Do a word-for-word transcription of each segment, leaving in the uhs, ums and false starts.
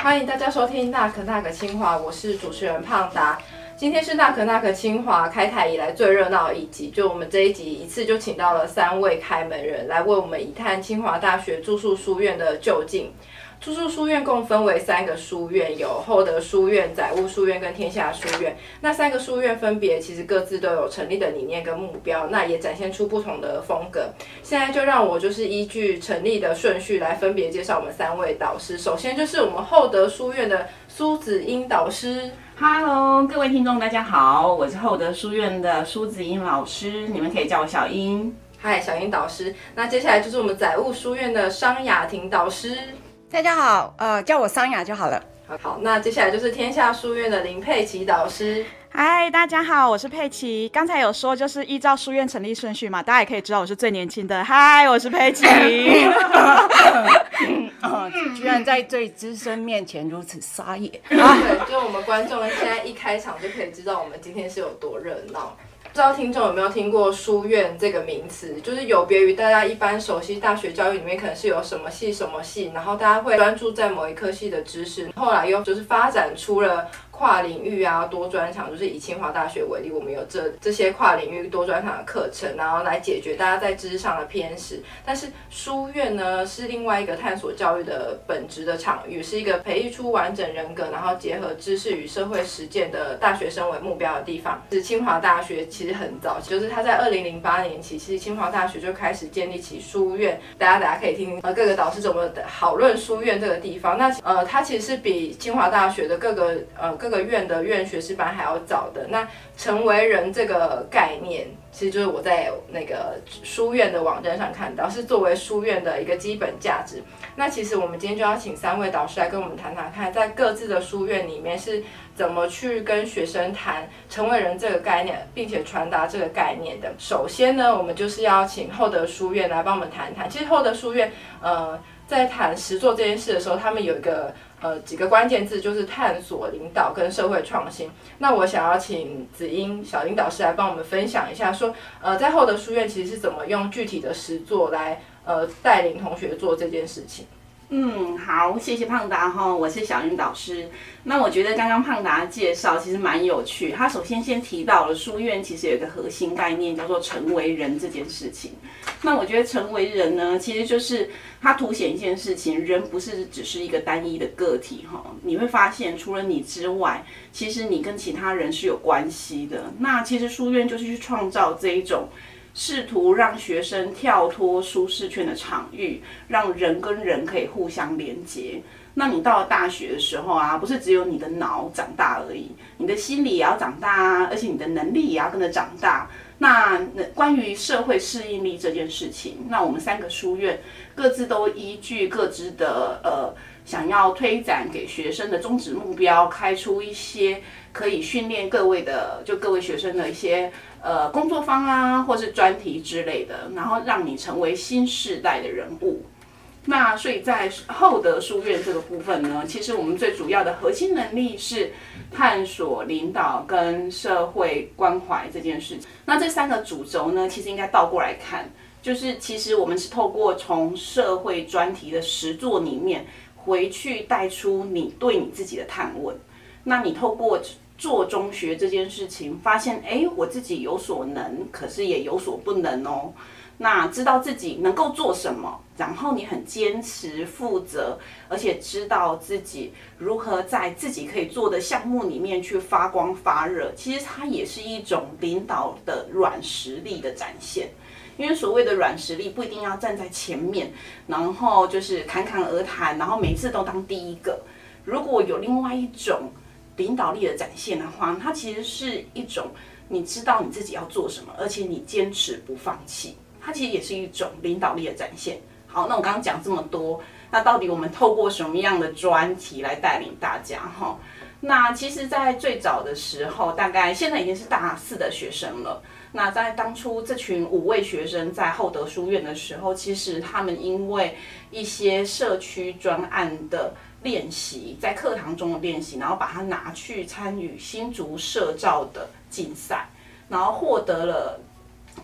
欢迎大家收听那可那可清华，我是主持人胖达。今天是那可那可清华开台以来最热闹的一集，就我们这一集一次就请到了三位开门人来为我们一探清华大学住宿书院的究竟。住宿书院共分为三个书院，有厚德书院、载物书院跟天下书院。那三个书院分别其实各自都有成立的理念跟目标，那也展现出不同的风格。现在就让我就是依据成立的顺序来分别介绍我们三位导师。首先就是我们厚德书院的苏子英导师。Hello， 各位听众大家好，我是厚德书院的苏子英老师，你们可以叫我小英。嗨，小英导师。那接下来就是我们载物书院的商雅婷导师。大家好，呃，叫我桑雅就好了。好，那接下来就是天下书院的林佩琪导师。嗨，大家好，我是佩琪。刚才有说就是依照书院成立顺序嘛，大家也可以知道我是最年轻的。嗨，我是佩琪。哦、居然在最资深面前如此撒野。对，就我们观众现在一开场就可以知道我们今天是有多热闹。不知道听众有没有听过书院这个名词，就是有别于大家一般熟悉大学教育里面可能是有什么系什么系，然后大家会专注在某一科系的知识，后来又就是发展出了跨领域啊多专长，就是以清华大学为例，我们有这这些跨领域多专长的课程，然后来解决大家在知识上的偏食。但是书院呢是另外一个探索教育的本质的场域，是一个培育出完整人格，然后结合知识与社会实践的大学生为目标的地方。是清华大学其实很早，就是它在二零零八年起，其实清华大学就开始建立起书院。大家大家可以听听呃各个导师怎么讨论书院这个地方。那呃它其实是比清华大学的各个呃各各个院的院学士班还要早的。那成为人这个概念其实就是我在那个书院的网站上看到，是作为书院的一个基本价值。那其实我们今天就要请三位导师来跟我们谈谈看，在各自的书院里面是怎么去跟学生谈成为人这个概念，并且传达这个概念的。首先呢，我们就是要请厚德书院来帮我们谈谈。其实厚德书院呃在谈实作这件事的时候，他们有一个呃几个关键字，就是探索、领导跟社会创新。那我想要请子英、小英导师来帮我们分享一下说，说呃在厚德书院其实是怎么用具体的实作来呃带领同学做这件事情。嗯，好，谢谢胖达哈，我是小英导师。那我觉得刚刚胖达介绍其实蛮有趣，他首先先提到了书院其实有一个核心概念叫做成为人这件事情。那我觉得成为人呢，其实就是它凸显一件事情，人不是只是一个单一的个体哈，你会发现除了你之外，其实你跟其他人是有关系的。那其实书院就是去创造这一种试图让学生跳脱舒适圈的场域，让人跟人可以互相连接。那你到了大学的时候啊，不是只有你的脑长大而已，你的心理也要长大啊，而且你的能力也要跟着长大。那关于社会适应力这件事情，那我们三个书院各自都依据各自的呃想要推展给学生的宗旨目标，开出一些可以训练各位的就各位学生的一些呃工作坊啊，或是专题之类的，然后让你成为新世代的人物。那所以在厚德书院这个部分呢，其实我们最主要的核心能力是探索、领导跟社会关怀这件事情。那这三个主轴呢，其实应该倒过来看，就是其实我们是透过从社会专题的实作里面回去带出你对你自己的探问。那你透过做中学这件事情，发现哎，我自己有所能，可是也有所不能哦。那知道自己能够做什么，然后你很坚持负责，而且知道自己如何在自己可以做的项目里面去发光发热，其实它也是一种领导的软实力的展现。因为所谓的软实力不一定要站在前面，然后就是侃侃而谈，然后每次都当第一个。如果有另外一种领导力的展现的话，它其实是一种你知道你自己要做什么，而且你坚持不放弃，它其实也是一种领导力的展现。好，那我刚刚讲这么多，那到底我们透过什么样的专题来带领大家哈？那其实在最早的时候，大概现在已经是大四的学生了。那在当初这群五位学生在厚德书院的时候，其实他们因为一些社区专案的练习，在课堂中的练习，然后把它拿去参与新竹社造的竞赛，然后获得了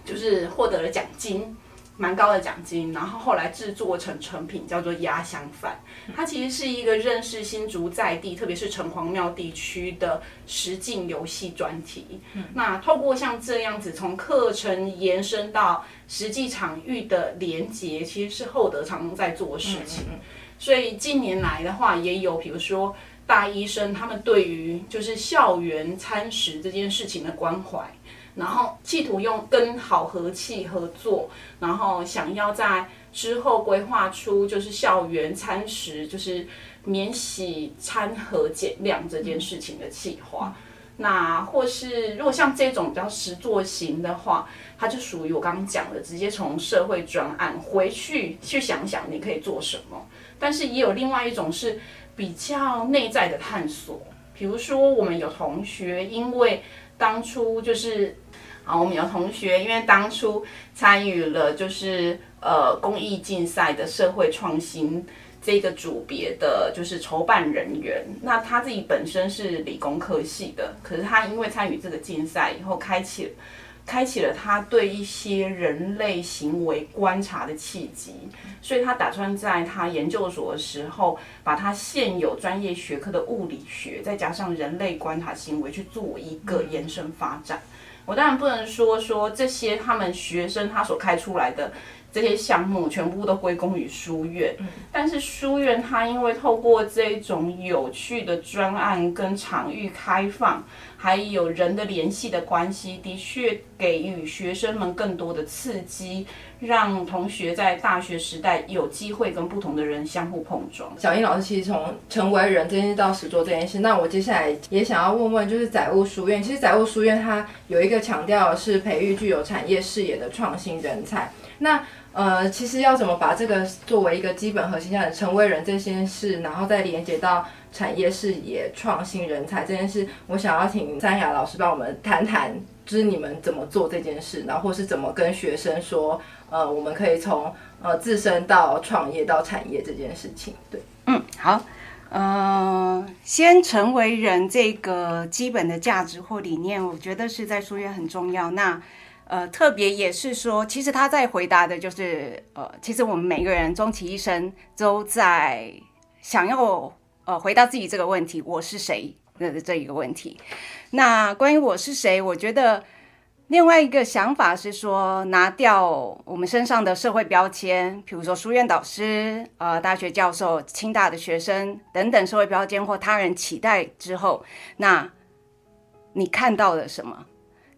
就是获得了奖金，蛮高的奖金，然后后来制作成成品叫做鸭香饭。它其实是一个认识新竹在地，特别是城隍庙地区的实境游戏专题。嗯、那透过像这样子从课程延伸到实际场域的连结，其实是厚德常常在做的事情。嗯嗯嗯所以近年来的话，也有比如说大一生他们对于就是校园餐食这件事情的关怀。然后企图用跟好和气合作，然后想要在之后规划出就是校园餐食就是免洗餐盒减量这件事情的企划。嗯、那或是如果像这种比较实作型的话，它就属于我刚刚讲的，直接从社会专案回去去想想你可以做什么。但是也有另外一种是比较内在的探索，比如说我们有同学因为当初就是啊，我们有同学因为当初参与了就是呃公益竞赛的社会创新这个组别的就是筹办人员，那他自己本身是理工科系的，可是他因为参与这个竞赛以后，开启了开启了他对一些人类行为观察的契机，所以他打算在他研究所的时候，把他现有专业学科的物理学，再加上人类观察行为去做一个延伸发展。我当然不能说说这些他们学生他所开出来的这些项目全部都归功于书院，但是书院他因为透过这种有趣的专案跟场域开放，还有人的联系的关系，的确给予学生们更多的刺激，让同学在大学时代有机会跟不同的人相互碰撞。小英老师其实从成为人这件事到实作这件事，那我接下来也想要问问，就是载物书院，其实载物书院它有一个强调的是培育具有产业视野的创新人才，那呃，其实要怎么把这个作为一个基本核心下的成为人这件事，然后再连接到产业视野、创新人才这件事，我想要请三亚老师帮我们谈谈，就是你们怎么做这件事，然后或是怎么跟学生说，呃，我们可以从呃自身到创业到产业这件事情。对，嗯，好，呃，先成为人这个基本的价值或理念，我觉得是在书院很重要。那呃，特别也是说，其实他在回答的就是，呃，其实我们每个人终其一生都在想要呃回答自己这个问题，我是谁的这一个问题。那关于我是谁，我觉得另外一个想法是说，拿掉我们身上的社会标签，比如说书院导师、呃大学教授、清大的学生等等社会标签或他人期待之后，那你看到了什么？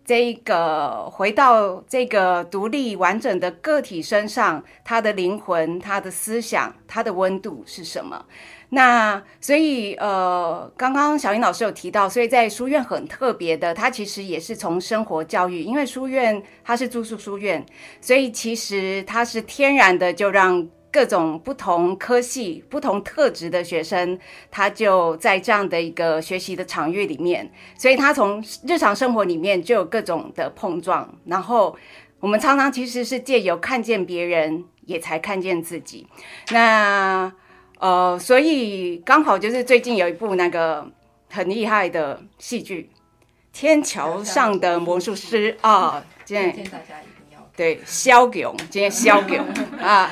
这个回到这个独立完整的个体身上，他的灵魂、他的思想、他的温度是什么？那所以呃，刚刚小英老师有提到，所以在书院很特别的，它其实也是从生活教育，因为书院它是住宿书院，所以其实它是天然的就让各种不同科系、不同特质的学生，他就在这样的一个学习的场域里面，所以他从日常生活里面就有各种的碰撞。然后我们常常其实是借由看见别人，也才看见自己。那呃，所以刚好就是最近有一部那个很厉害的戏剧《天桥上的魔术师》啊，今天大家一定要对萧勇，今天萧勇啊。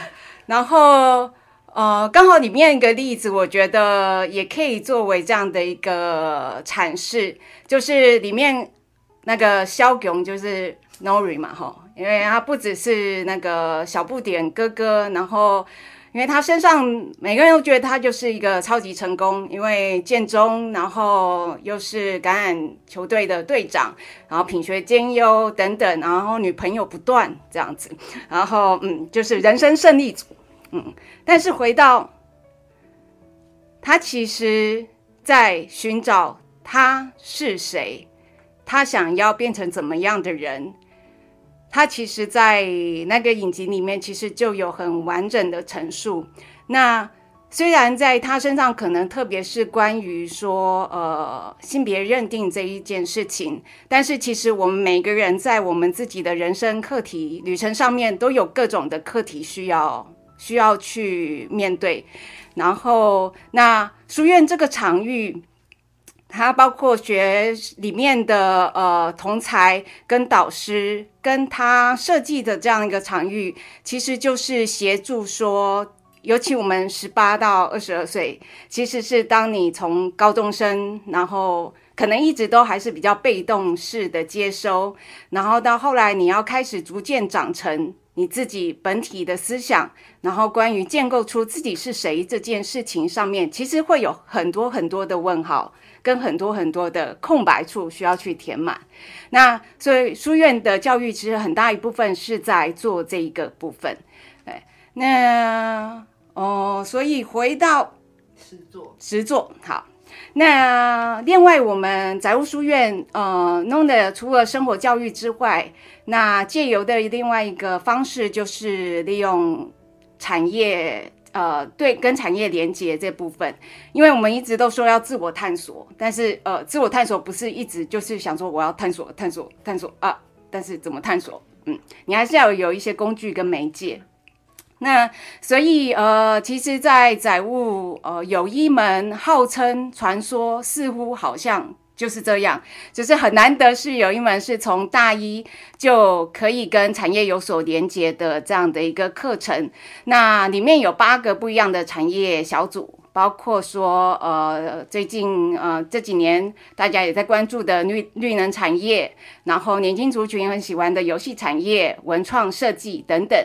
然后，呃，刚好里面一个例子，我觉得也可以作为这样的一个阐释，就是里面那个萧勇就是 Nori 嘛，吼，因为他不只是那个小不点哥哥，然后因为他身上每个人都觉得他就是一个超级成功，因为建中，然后又是橄榄球队的队长，然后品学兼优等等，然后女朋友不断这样子，然后嗯，就是人生胜利组。嗯，但是回到他其实在寻找他是谁，他想要变成怎么样的人，他其实在那个影集里面其实就有很完整的陈述。那虽然在他身上可能特别是关于说呃性别认定这一件事情，但是其实我们每个人在我们自己的人生课题旅程上面都有各种的课题需要需要去面对。然后那书院这个场域它包括学里面的呃同才跟导师跟他设计的这样一个场域，其实就是协助说，尤其我们十八到二十二岁，其实是当你从高中生，然后可能一直都还是比较被动式的接收，然后到后来你要开始逐渐长成你自己本体的思想，然后关于建构出自己是谁这件事情上面，其实会有很多很多的问号跟很多很多的空白处需要去填满。那所以书院的教育其实很大一部分是在做这一个部分。对，那哦，所以回到实作，实作好。那另外我们载物书院呃弄的除了生活教育之外，那借由的另外一个方式就是利用产业呃对跟产业连结这部分。因为我们一直都说要自我探索，但是呃自我探索不是一直就是想说我要探索探索探索啊，但是怎么探索，嗯你还是要有一些工具跟媒介。那所以呃，其实在载物呃有一门号称传说，似乎好像就是这样，就是很难得是有一门是从大一就可以跟产业有所连结的这样的一个课程。那里面有八个不一样的产业小组，包括说呃最近呃这几年大家也在关注的绿绿能产业，然后年轻族群很喜欢的游戏产业、文创设计等等。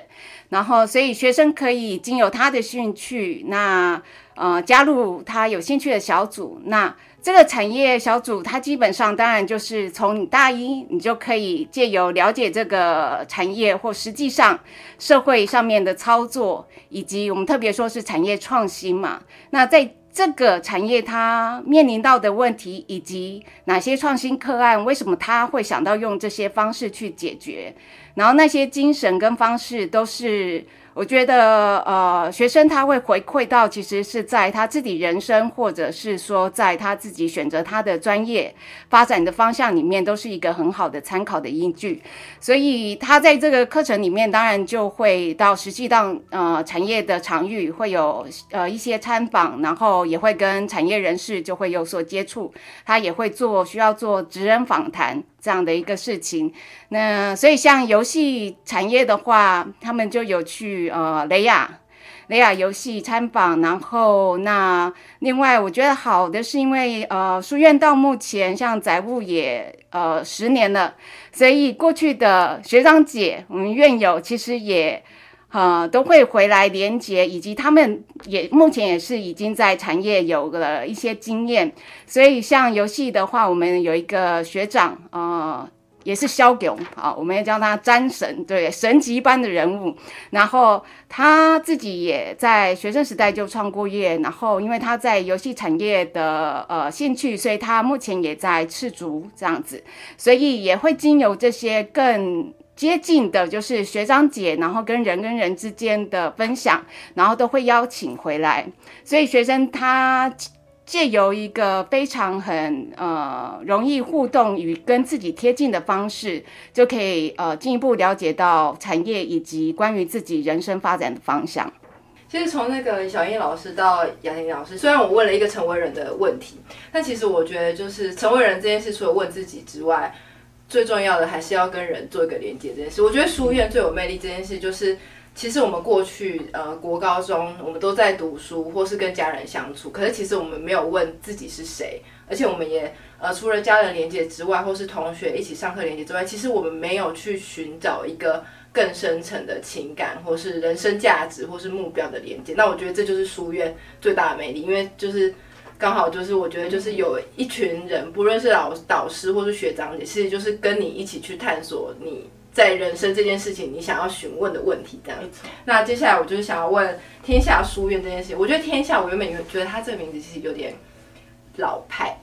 然后所以学生可以经由他的兴趣，那呃加入他有兴趣的小组。那这个产业小组它基本上当然就是从你大一你就可以借由了解这个产业或实际上社会上面的操作，以及我们特别说是产业创新嘛，那在这个产业它面临到的问题，以及哪些创新个案为什么它会想到用这些方式去解决，然后那些精神跟方式都是我觉得呃，学生他会回馈到其实是在他自己人生，或者是说在他自己选择他的专业发展的方向里面，都是一个很好的参考的依据。所以他在这个课程里面当然就会到实际上呃产业的场域会有呃一些参访，然后也会跟产业人士就会有所接触，他也会做需要做职人访谈这样的一个事情。那所以像游戏产业的话，他们就有去呃雷亚雷亚游戏参访。然后那另外我觉得好的是因为呃书院到目前像载物也呃十年了，所以过去的学长姐我们院友其实也呃都会回来连结，以及他们也目前也是已经在产业有了一些经验。所以像游戏的话，我们有一个学长呃也是枭雄啊，我们也叫他詹神，对，神级般的人物。然后他自己也在学生时代就创过业，然后因为他在游戏产业的呃兴趣，所以他目前也在赤足这样子，所以也会经由这些更接近的就是学长姐，然后跟人跟人之间的分享，然后都会邀请回来。所以学生他借由一个非常很呃容易互动与跟自己贴近的方式，就可以呃进一步了解到产业以及关于自己人生发展的方向。其实从那个小燕老师到雅婷老师，虽然我问了一个成为人的问题，但其实我觉得就是成为人这件事，除了问自己之外，最重要的还是要跟人做一个连接这件事。我觉得书院最有魅力这件事就是，其实我们过去呃国高中我们都在读书或是跟家人相处，可是其实我们没有问自己是谁，而且我们也呃除了家人连接之外，或是同学一起上课连接之外，其实我们没有去寻找一个更深层的情感或是人生价值或是目标的连接。那我觉得这就是书院最大的魅力，因为就是刚好就是我觉得就是有一群人，不论是老导师或是学长姐，其实就是跟你一起去探索你在人生这件事情你想要询问的问题这样。那接下来我就是想要问天下书院这件事情。我觉得天下，我原本觉得他这个名字其实有点老派，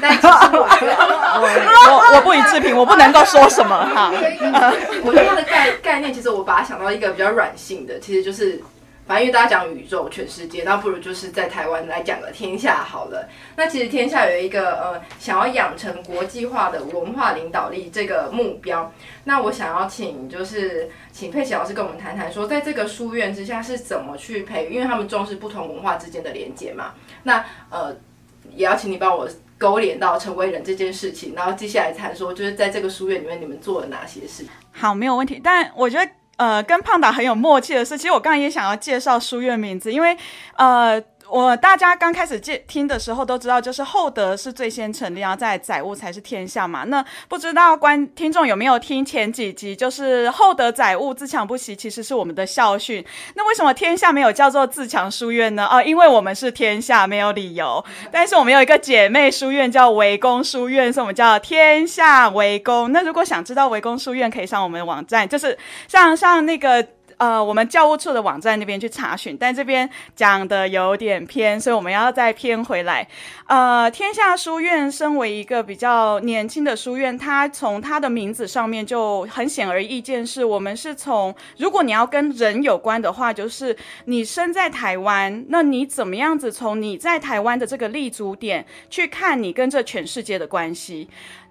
但其实我觉得我我不予置评，我不能够说什么哈。我觉得他的概概念其实我把它想到一个比较软性的，其实就是反正因为大家讲宇宙、全世界，那不如就是在台湾来讲个天下好了。那其实天下有一个呃，想要养成国际化的文化领导力这个目标。那我想要请就是请佩奇老师跟我们谈谈，说在这个书院之下是怎么去培育，因为他们重视不同文化之间的连结嘛。那呃，也要请你帮我勾连到成为人这件事情，然后接下来谈说就是在这个书院里面你们做了哪些事。好，没有问题。但我觉得呃，跟胖达很有默契的是，其实我刚才也想要介绍书院名字，因为呃我大家刚开始听的时候都知道，就是厚德是最先成立，然后再载物才是天下嘛。那不知道观听众有没有听前几集，就是厚德载物自强不息其实是我们的校训。那为什么天下没有叫做自强书院呢？啊，因为我们是天下，没有理由。但是我们有一个姐妹书院叫围攻书院，所以我们叫天下围攻。那如果想知道围攻书院，可以上我们的网站，就是上上那个呃，我们教务处的网站那边去查询，但这边讲的有点偏，所以我们要再偏回来。呃，天下书院身为一个比较年轻的书院，它从它的名字上面就很显而易见，是我们是从，如果你要跟人有关的话，就是你生在台湾，那你怎么样子从你在台湾的这个立足点去看你跟这全世界的关系。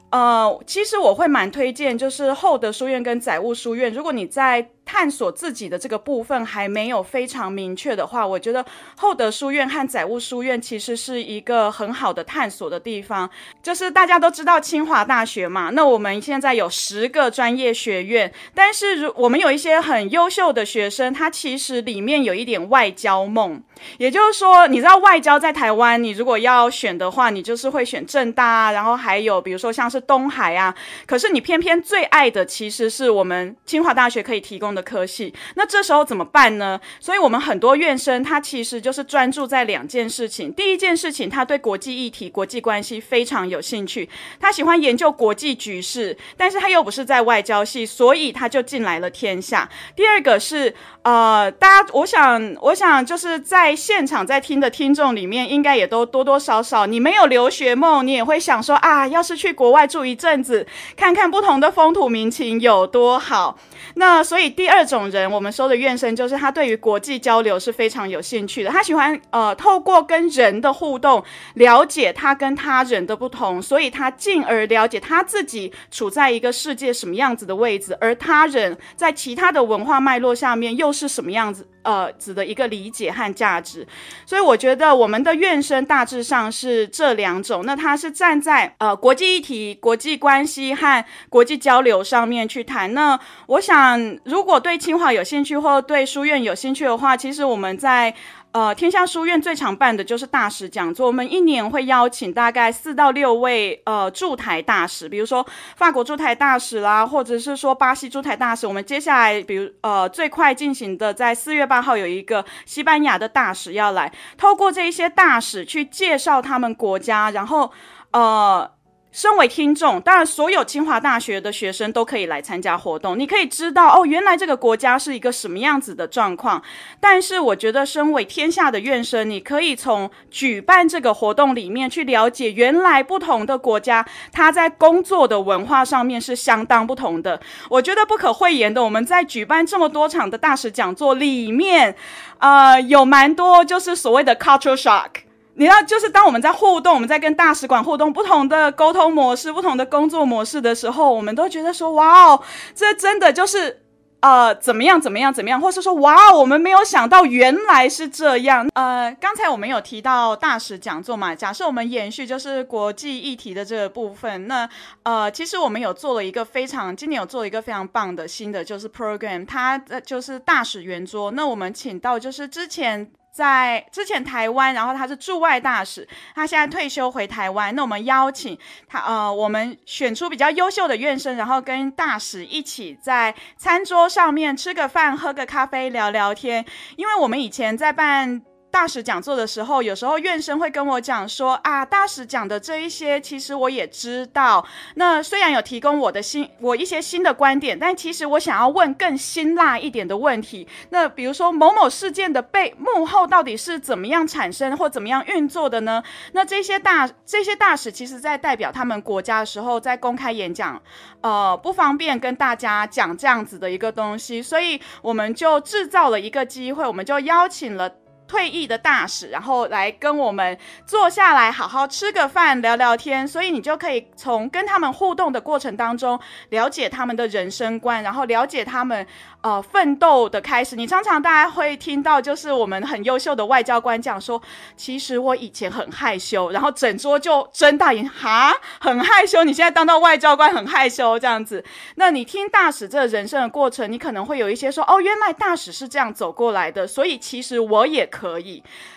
呃，其实我会蛮推荐，就是厚德书院跟载物书院，如果你在探索自己的这个部分还没有非常明确的话，我觉得厚德书院和载物书院其实是一个很好的探索的地方。就是大家都知道清华大学嘛，那我们现在有十个专业学院，但是我们有一些很优秀的学生，他其实里面有一点外交梦。也就是说，你知道外交在台湾，你如果要选的话，你就是会选政大啊，然后还有比如说像是东海啊，可是你偏偏最爱的其实是我们清华大学可以提供的科系。那这时候怎么办呢？所以我们很多院生他其实就是专注在两件事情。第一件事情，他对国际议题、国际关系非常有兴趣，他喜欢研究国际局势，但是他又不是在外交系，所以他就进来了天下。第二个是呃，大家我想我想就是在现场在听的听众里面，应该也都多多少少，你没有留学梦，你也会想说啊，要是去国外住一阵子，看看不同的风土民情有多好。那所以第二种人，我们说的院生，就是他对于国际交流是非常有兴趣的，他喜欢呃透过跟人的互动，了解他跟他人的不同，所以他进而了解他自己处在一个世界什么样子的位置，而他人在其他的文化脉络下面又是什么样子呃指的一个理解和价值。所以我觉得我们的院生大致上是这两种。那他是站在呃国际议题、国际关系和国际交流上面去谈。那我想如果对清华有兴趣或对书院有兴趣的话，其实我们在呃，天下书院最常办的就是大使讲座。我们一年会邀请大概四到六位呃驻台大使，比如说法国驻台大使啦，或者是说巴西驻台大使。我们接下来，比如呃最快进行的，在四月八号有一个西班牙的大使要来，透过这一些大使去介绍他们国家，然后呃。身为听众，当然所有清华大学的学生都可以来参加活动，你可以知道哦，原来这个国家是一个什么样子的状况。但是我觉得身为天下的院生，你可以从举办这个活动里面去了解，原来不同的国家它在工作的文化上面是相当不同的。我觉得不可讳言的，我们在举办这么多场的大使讲座里面，呃，有蛮多就是所谓的 culture shock。你知道，就是当我们在互动，我们在跟大使馆互动，不同的沟通模式、不同的工作模式的时候，我们都觉得说，哇哦，这真的就是呃，怎么样怎么样怎么样，或是说，哇，我们没有想到原来是这样。呃，刚才我们有提到大使讲座嘛，假设我们延续就是国际议题的这个部分，那呃，其实我们有做了一个非常，今年有做了一个非常棒的新的就是 program， 它就是大使圆桌。那我们请到就是之前在之前台湾，然后他是驻外大使，他现在退休回台湾。那我们邀请他，呃，我们选出比较优秀的院生，然后跟大使一起在餐桌上面吃个饭、喝个咖啡、聊聊天。因为我们以前在办大使讲座的时候，有时候院生会跟我讲说啊，大使讲的这一些其实我也知道，那虽然有提供我的新我一些新的观点，但其实我想要问更辛辣一点的问题。那比如说某某事件的背幕后到底是怎么样产生或怎么样运作的呢？那这些大这些大使其实在代表他们国家的时候，在公开演讲呃不方便跟大家讲这样子的一个东西，所以我们就制造了一个机会，我们就邀请了退役的大使，然后来跟我们坐下来好好吃个饭聊聊天，所以你就可以从跟他们互动的过程当中了解他们的人生观，然后了解他们呃奋斗的开始。你常常大家会听到就是我们很优秀的外交官讲说，其实我以前很害羞，然后整桌就睁大眼，哈，很害羞，你现在当到外交官很害羞这样子。那你听大使这个人生的过程，你可能会有一些说，哦，原来大使是这样走过来的，所以其实我也可以。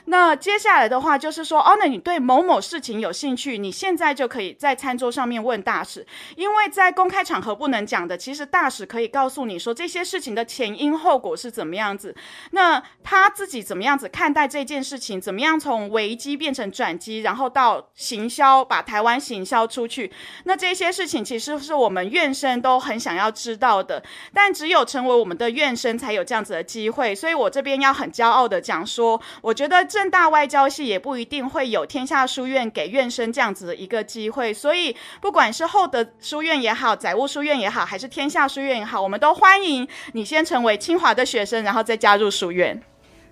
那接下来的话就是说，哦，那你对某某事情有兴趣，你现在就可以在餐桌上面问大使，因为在公开场合不能讲的，其实大使可以告诉你说这些事情的前因后果是怎么样子，那他自己怎么样子看待这件事情，怎么样从危机变成转机，然后到行销，把台湾行销出去。那这些事情其实是我们院生都很想要知道的，但只有成为我们的院生才有这样子的机会。所以我这边要很骄傲的讲说，我觉得政大外交系也不一定会有天下书院给院生这样子的一个机会，所以不管是厚德书院也好，载物书院也好，还是天下书院也好，我们都欢迎你先成为清华的学生，然后再加入书院。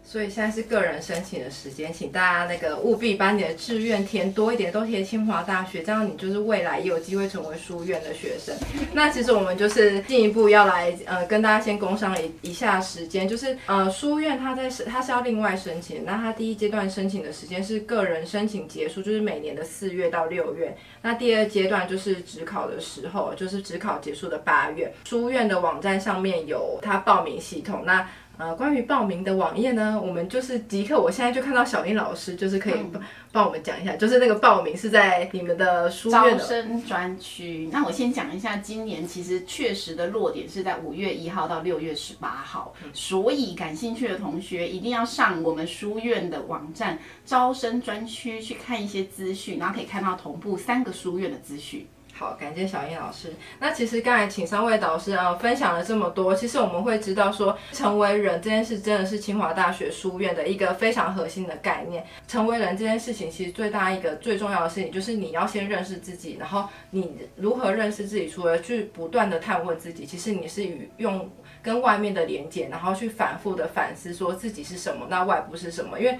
所以现在是个人申请的时间，请大家那个务必把你的志愿填多一点，都填清华大学，这样你就是未来也有机会成为书院的学生。那其实我们就是进一步要来呃跟大家先工商一一下时间，就是呃书院它在它是要另外申请，那它第一阶段申请的时间是个人申请结束，就是每年的四月到六月。那第二阶段就是指考的时候，就是指考结束的八月。书院的网站上面有它报名系统，那呃，关于报名的网页呢，我们就是即刻，我现在就看到小英老师，就是可以帮我们讲一下，嗯、就是那个报名是在你们的书院的招生专区。那我先讲一下，今年其实确实的落点是在五月一号到六月十八号，嗯、所以感兴趣的同学一定要上我们书院的网站招生专区去看一些资讯，然后可以看到同步三个书院的资讯。好，感谢小英老师。那其实刚才请三位导师啊、呃、分享了这么多，其实我们会知道说，成为人这件事真的是清华大学书院的一个非常核心的概念。成为人这件事情，其实最大一个最重要的事情就是你要先认识自己，然后你如何认识自己，除了去不断的探问自己，其实你是与用跟外面的连接，然后去反复的反思说自己是什么，那外部是什么，因为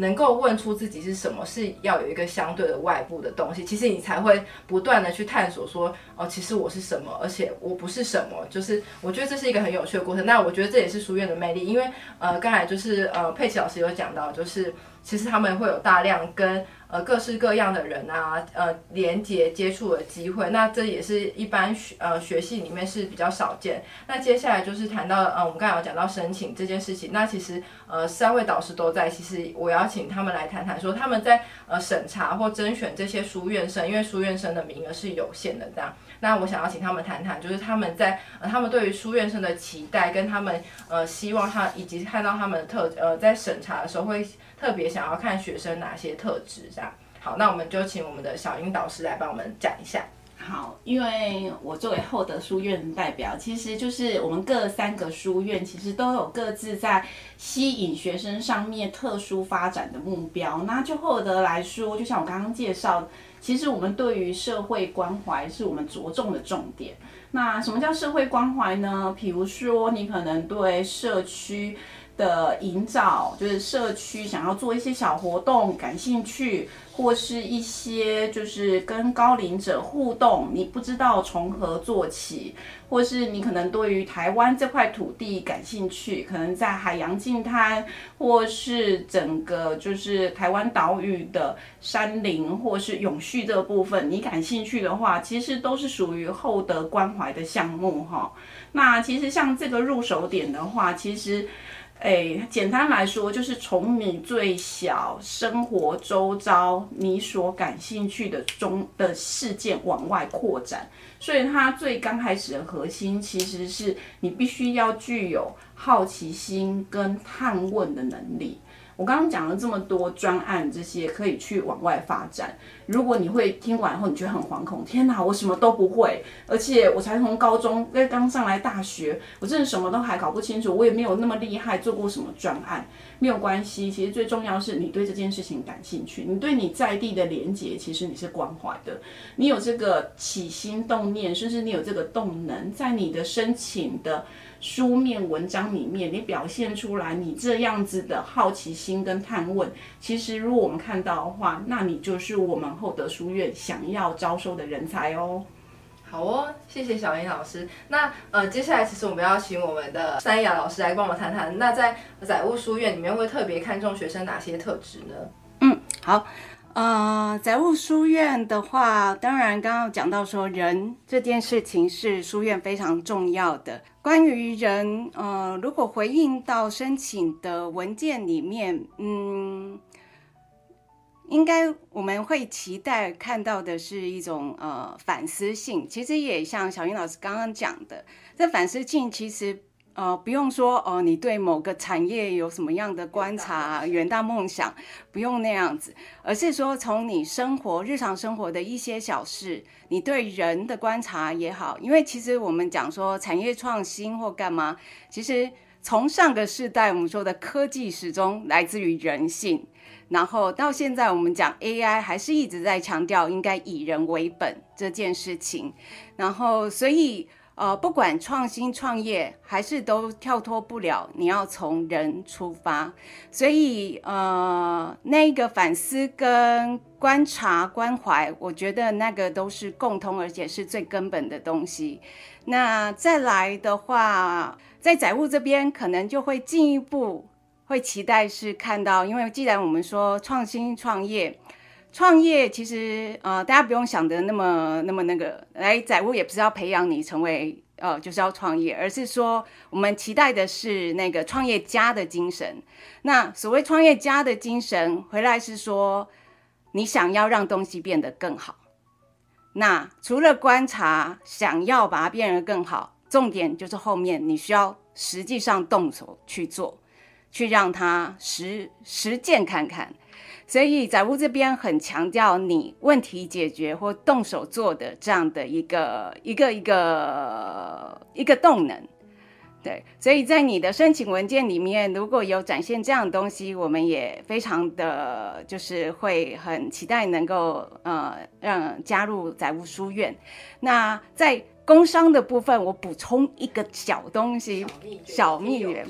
能够问出自己是什么，是要有一个相对的外部的东西，其实你才会不断的去探索说，哦，其实我是什么，而且我不是什么，就是我觉得这是一个很有趣的过程。那我觉得这也是书院的魅力，因为呃刚才就是呃佩奇老师有讲到，就是其实他们会有大量跟呃各式各样的人啊呃连接接触的机会，那这也是一般学呃学系里面是比较少见。那接下来就是谈到呃我们刚才有讲到申请这件事情，那其实呃三位导师都在，其实我要请他们来谈谈说他们在呃审查或甄选这些书院生，因为书院生的名额是有限的这样。那我想要请他们谈谈，就是他们在呃他们对于书院生的期待，跟他们呃希望他以及看到他们的特呃在审查的时候会特别想要看学生哪些特质这样。好，那我们就请我们的小英导师来帮我们讲一下。好，因为我作为厚德书院代表，其实就是我们各三个书院其实都有各自在吸引学生上面特殊发展的目标。那就厚德来说，就像我刚刚介绍的，其实我们对于社会关怀是我们着重的重点。那什么叫社会关怀呢？比如说你可能对社区的营造，就是社区想要做一些小活动感兴趣，或是一些就是跟高龄者互动，你不知道从何做起，或是你可能对于台湾这块土地感兴趣，可能在海洋近滩，或是整个就是台湾岛屿的山林或是永续这部分你感兴趣的话，其实都是属于厚德关怀的项目哈。那其实像这个入手点的话，其实诶，简单来说就是从你最小生活周遭你所感兴趣的中的事件往外扩展，所以它最刚开始的核心其实是你必须要具有好奇心跟探问的能力。我刚刚讲了这么多专案，这些可以去往外发展。如果你会听完后，你觉得很惶恐，天哪，我什么都不会，而且我才从高中，刚上来大学，我真的什么都还搞不清楚，我也没有那么厉害，做过什么专案，没有关系。其实最重要的是你对这件事情感兴趣，你对你在地的连结，其实你是关怀的，你有这个起心动念，甚至你有这个动能，在你的申请的书面文章里面，你表现出来你这样子的好奇心。心跟探问，其实如果我们看到的话，那你就是我们厚德书院想要招收的人才哦。好哦，谢谢小林老师。那呃，接下来其实我们要请我们的三亚老师来帮我们谈谈，那在载物书院里面会特别看重学生哪些特质呢？嗯，好。呃，载物书院的话，当然刚刚讲到说人这件事情是书院非常重要的。关于人，呃，如果回应到申请的文件里面，嗯，应该我们会期待看到的是一种呃反思性。其实也像小云老师刚刚讲的，这反思性其实。呃，不用说哦，你对某个产业有什么样的观察、远大梦想，不用那样子，而是说从你生活、日常生活的一些小事，你对人的观察也好，因为其实我们讲说产业创新或干嘛，其实从上个世代我们说的科技始终来自于人性，然后到现在我们讲 A I 还是一直在强调应该以人为本这件事情，然后所以。呃，不管创新创业，还是都跳脱不了，你要从人出发。所以，呃，那个反思跟观察、关怀，我觉得那个都是共通，而且是最根本的东西。那再来的话，在载物这边，可能就会进一步会期待是看到，因为既然我们说创新创业。创业其实呃，大家不用想的那么那么那个，来载物也不是要培养你成为呃，就是要创业，而是说我们期待的是那个创业家的精神。那所谓创业家的精神，回来是说你想要让东西变得更好。那除了观察，想要把它变得更好，重点就是后面你需要实际上动手去做，去让它实实践看看。所以载物这边很强调你问题解决或动手做的这样的一个一个一个一个动能，对，所以在你的申请文件里面如果有展现这样的东西，我们也非常的就是会很期待能够呃让加入载物书院。那在工商的部分，我补充一个小东西，小秘诀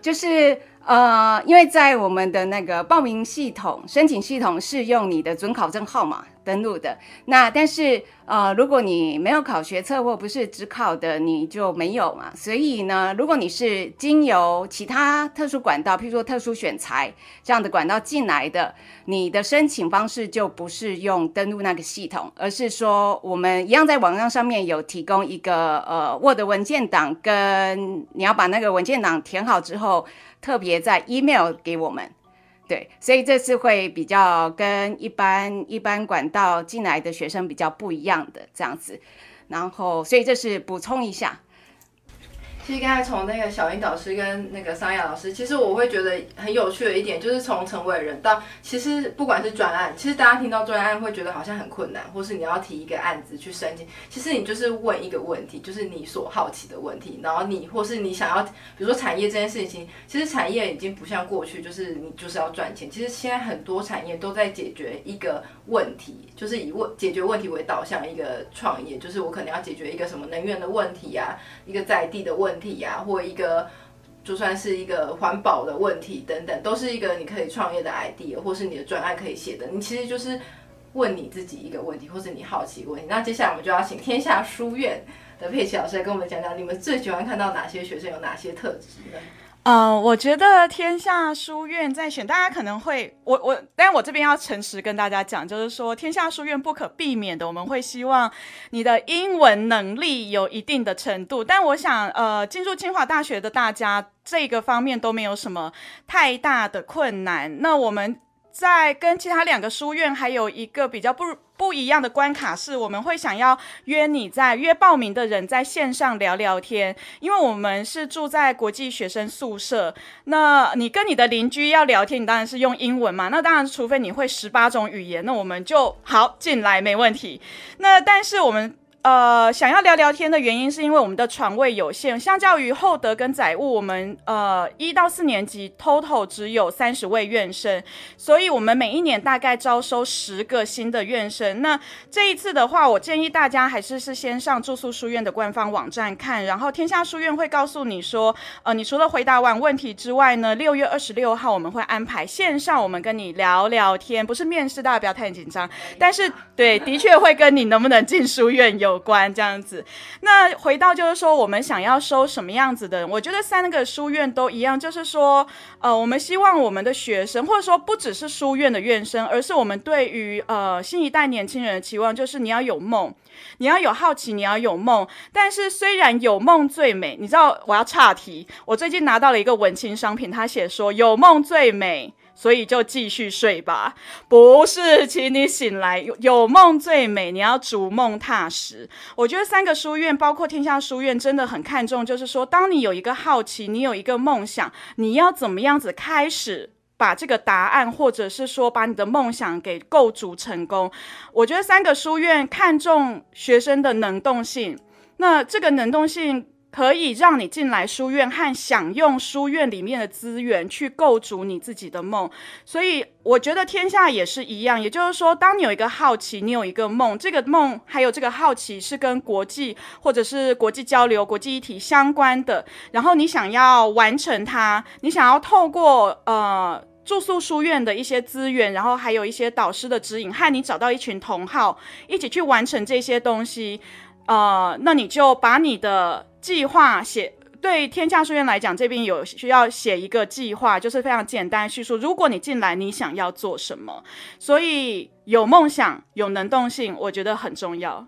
就是。呃，因为在我们的那个报名系统、申请系统是用你的准考证号码登录的。那但是呃，如果你没有考学测或不是指考的，你就没有嘛。所以呢，如果你是经由其他特殊管道，譬如说特殊选材这样的管道进来的，你的申请方式就不是用登录那个系统，而是说我们一样在网站上面有提供一个呃 Word 文件档，跟你要把那个文件档填好之后。特别在 email 给我们，对，所以这是会比较跟一般一般管道进来的学生比较不一样的这样子，然后所以这是补充一下。其实刚才从那个小林导师跟那个桑雅老师，其实我会觉得很有趣的一点就是从成为人到，其实不管是专案，其实大家听到专案会觉得好像很困难，或是你要提一个案子去申请，其实你就是问一个问题，就是你所好奇的问题，然后你或是你想要，比如说产业这件事情，其实产业已经不像过去就是你就是要赚钱，其实现在很多产业都在解决一个问题，就是以问解决问题为导向一个创业，就是我可能要解决一个什么能源的问题啊，一个在地的问题。问题啊，或一个就算是一个环保的问题等等，都是一个你可以创业的 idea， 或是你的专案可以写的。你其实就是问你自己一个问题，或是你好奇的问题。那接下来我们就要请天下书院的佩奇老师来跟我们讲讲，你们最喜欢看到哪些学生有哪些特质呢？呃，我觉得天下书院在选，大家可能会，我我，但我这边要诚实跟大家讲，就是说天下书院不可避免的，我们会希望你的英文能力有一定的程度，但我想，呃，进入清华大学的大家，这个方面都没有什么太大的困难。那我们在跟其他两个书院还有一个比较不不一样的关卡是，我们会想要约你在约报名的人在线上聊聊天，因为我们是住在国际学生宿舍，那你跟你的邻居要聊天，你当然是用英文嘛，那当然除非你会十八种语言，那我们就好进来没问题。那但是我们呃，想要聊聊天的原因是因为我们的床位有限，相较于厚德跟载物，我们呃一到四年级 total 只有三十位院生，所以我们每一年大概招收十个新的院生。那这一次的话，我建议大家还是是先上住宿书院的官方网站看，然后天下书院会告诉你说，呃，你除了回答完问题之外呢，六月二十六号我们会安排线上，我们跟你聊聊天，不是面试，大家不要太紧张，但是对，的确会跟你能不能进书院有。有关这样子。那回到就是说我们想要收什么样子的人，我觉得三个书院都一样，就是说呃我们希望我们的学生，或者说不只是书院的院生，而是我们对于呃新一代年轻人的期望，就是你要有梦，你要有好奇，你要有梦。但是虽然有梦最美，你知道我要岔题，我最近拿到了一个文青商品，他写说有梦最美，所以就继续睡吧。不是，请你醒来， 有, 有梦最美，你要逐梦踏实。我觉得三个书院包括天下书院真的很看重，就是说当你有一个好奇，你有一个梦想，你要怎么样子开始把这个答案，或者是说把你的梦想给构筑成功。我觉得三个书院看重学生的能动性，那这个能动性可以让你进来书院和享用书院里面的资源，去构筑你自己的梦。所以我觉得天下也是一样，也就是说当你有一个好奇，你有一个梦，这个梦还有这个好奇是跟国际或者是国际交流、国际议题相关的，然后你想要完成它，你想要透过呃住宿书院的一些资源，然后还有一些导师的指引，和你找到一群同好一起去完成这些东西，呃，那你就把你的计划写，对天下书院来讲，这边有需要写一个计划，就是非常简单叙述，如果你进来你想要做什么。所以有梦想，有能动性，我觉得很重要。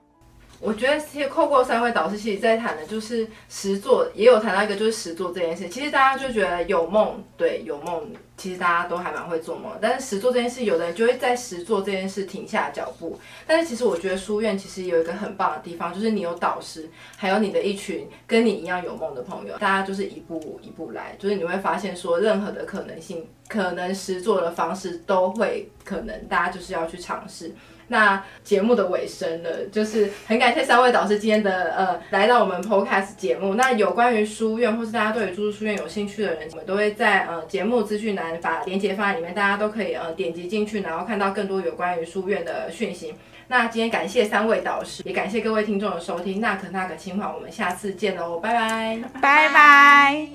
我觉得其实透过三位导师其实在谈的就是实作，也有谈到一个就是实作这件事。其实大家就觉得有梦，对，有梦，其实大家都还蛮会做梦，但是实作这件事，有的人就会在实作这件事停下脚步。但是其实我觉得书院其实有一个很棒的地方，就是你有导师，还有你的一群跟你一样有梦的朋友，大家就是一步一步来，就是你会发现说任何的可能性，可能实作的方式都会可能，大家就是要去尝试。那节目的尾声了，就是很感谢三位导师今天的呃来到我们 podcast 节目。那有关于书院或是大家对于住宿书院有兴趣的人，我们都会在呃节目资讯栏把连结放在里面，大家都可以呃点击进去，然后看到更多有关于书院的讯息。那今天感谢三位导师，也感谢各位听众的收听。那可那个清华，我们下次见喽，拜拜，拜拜。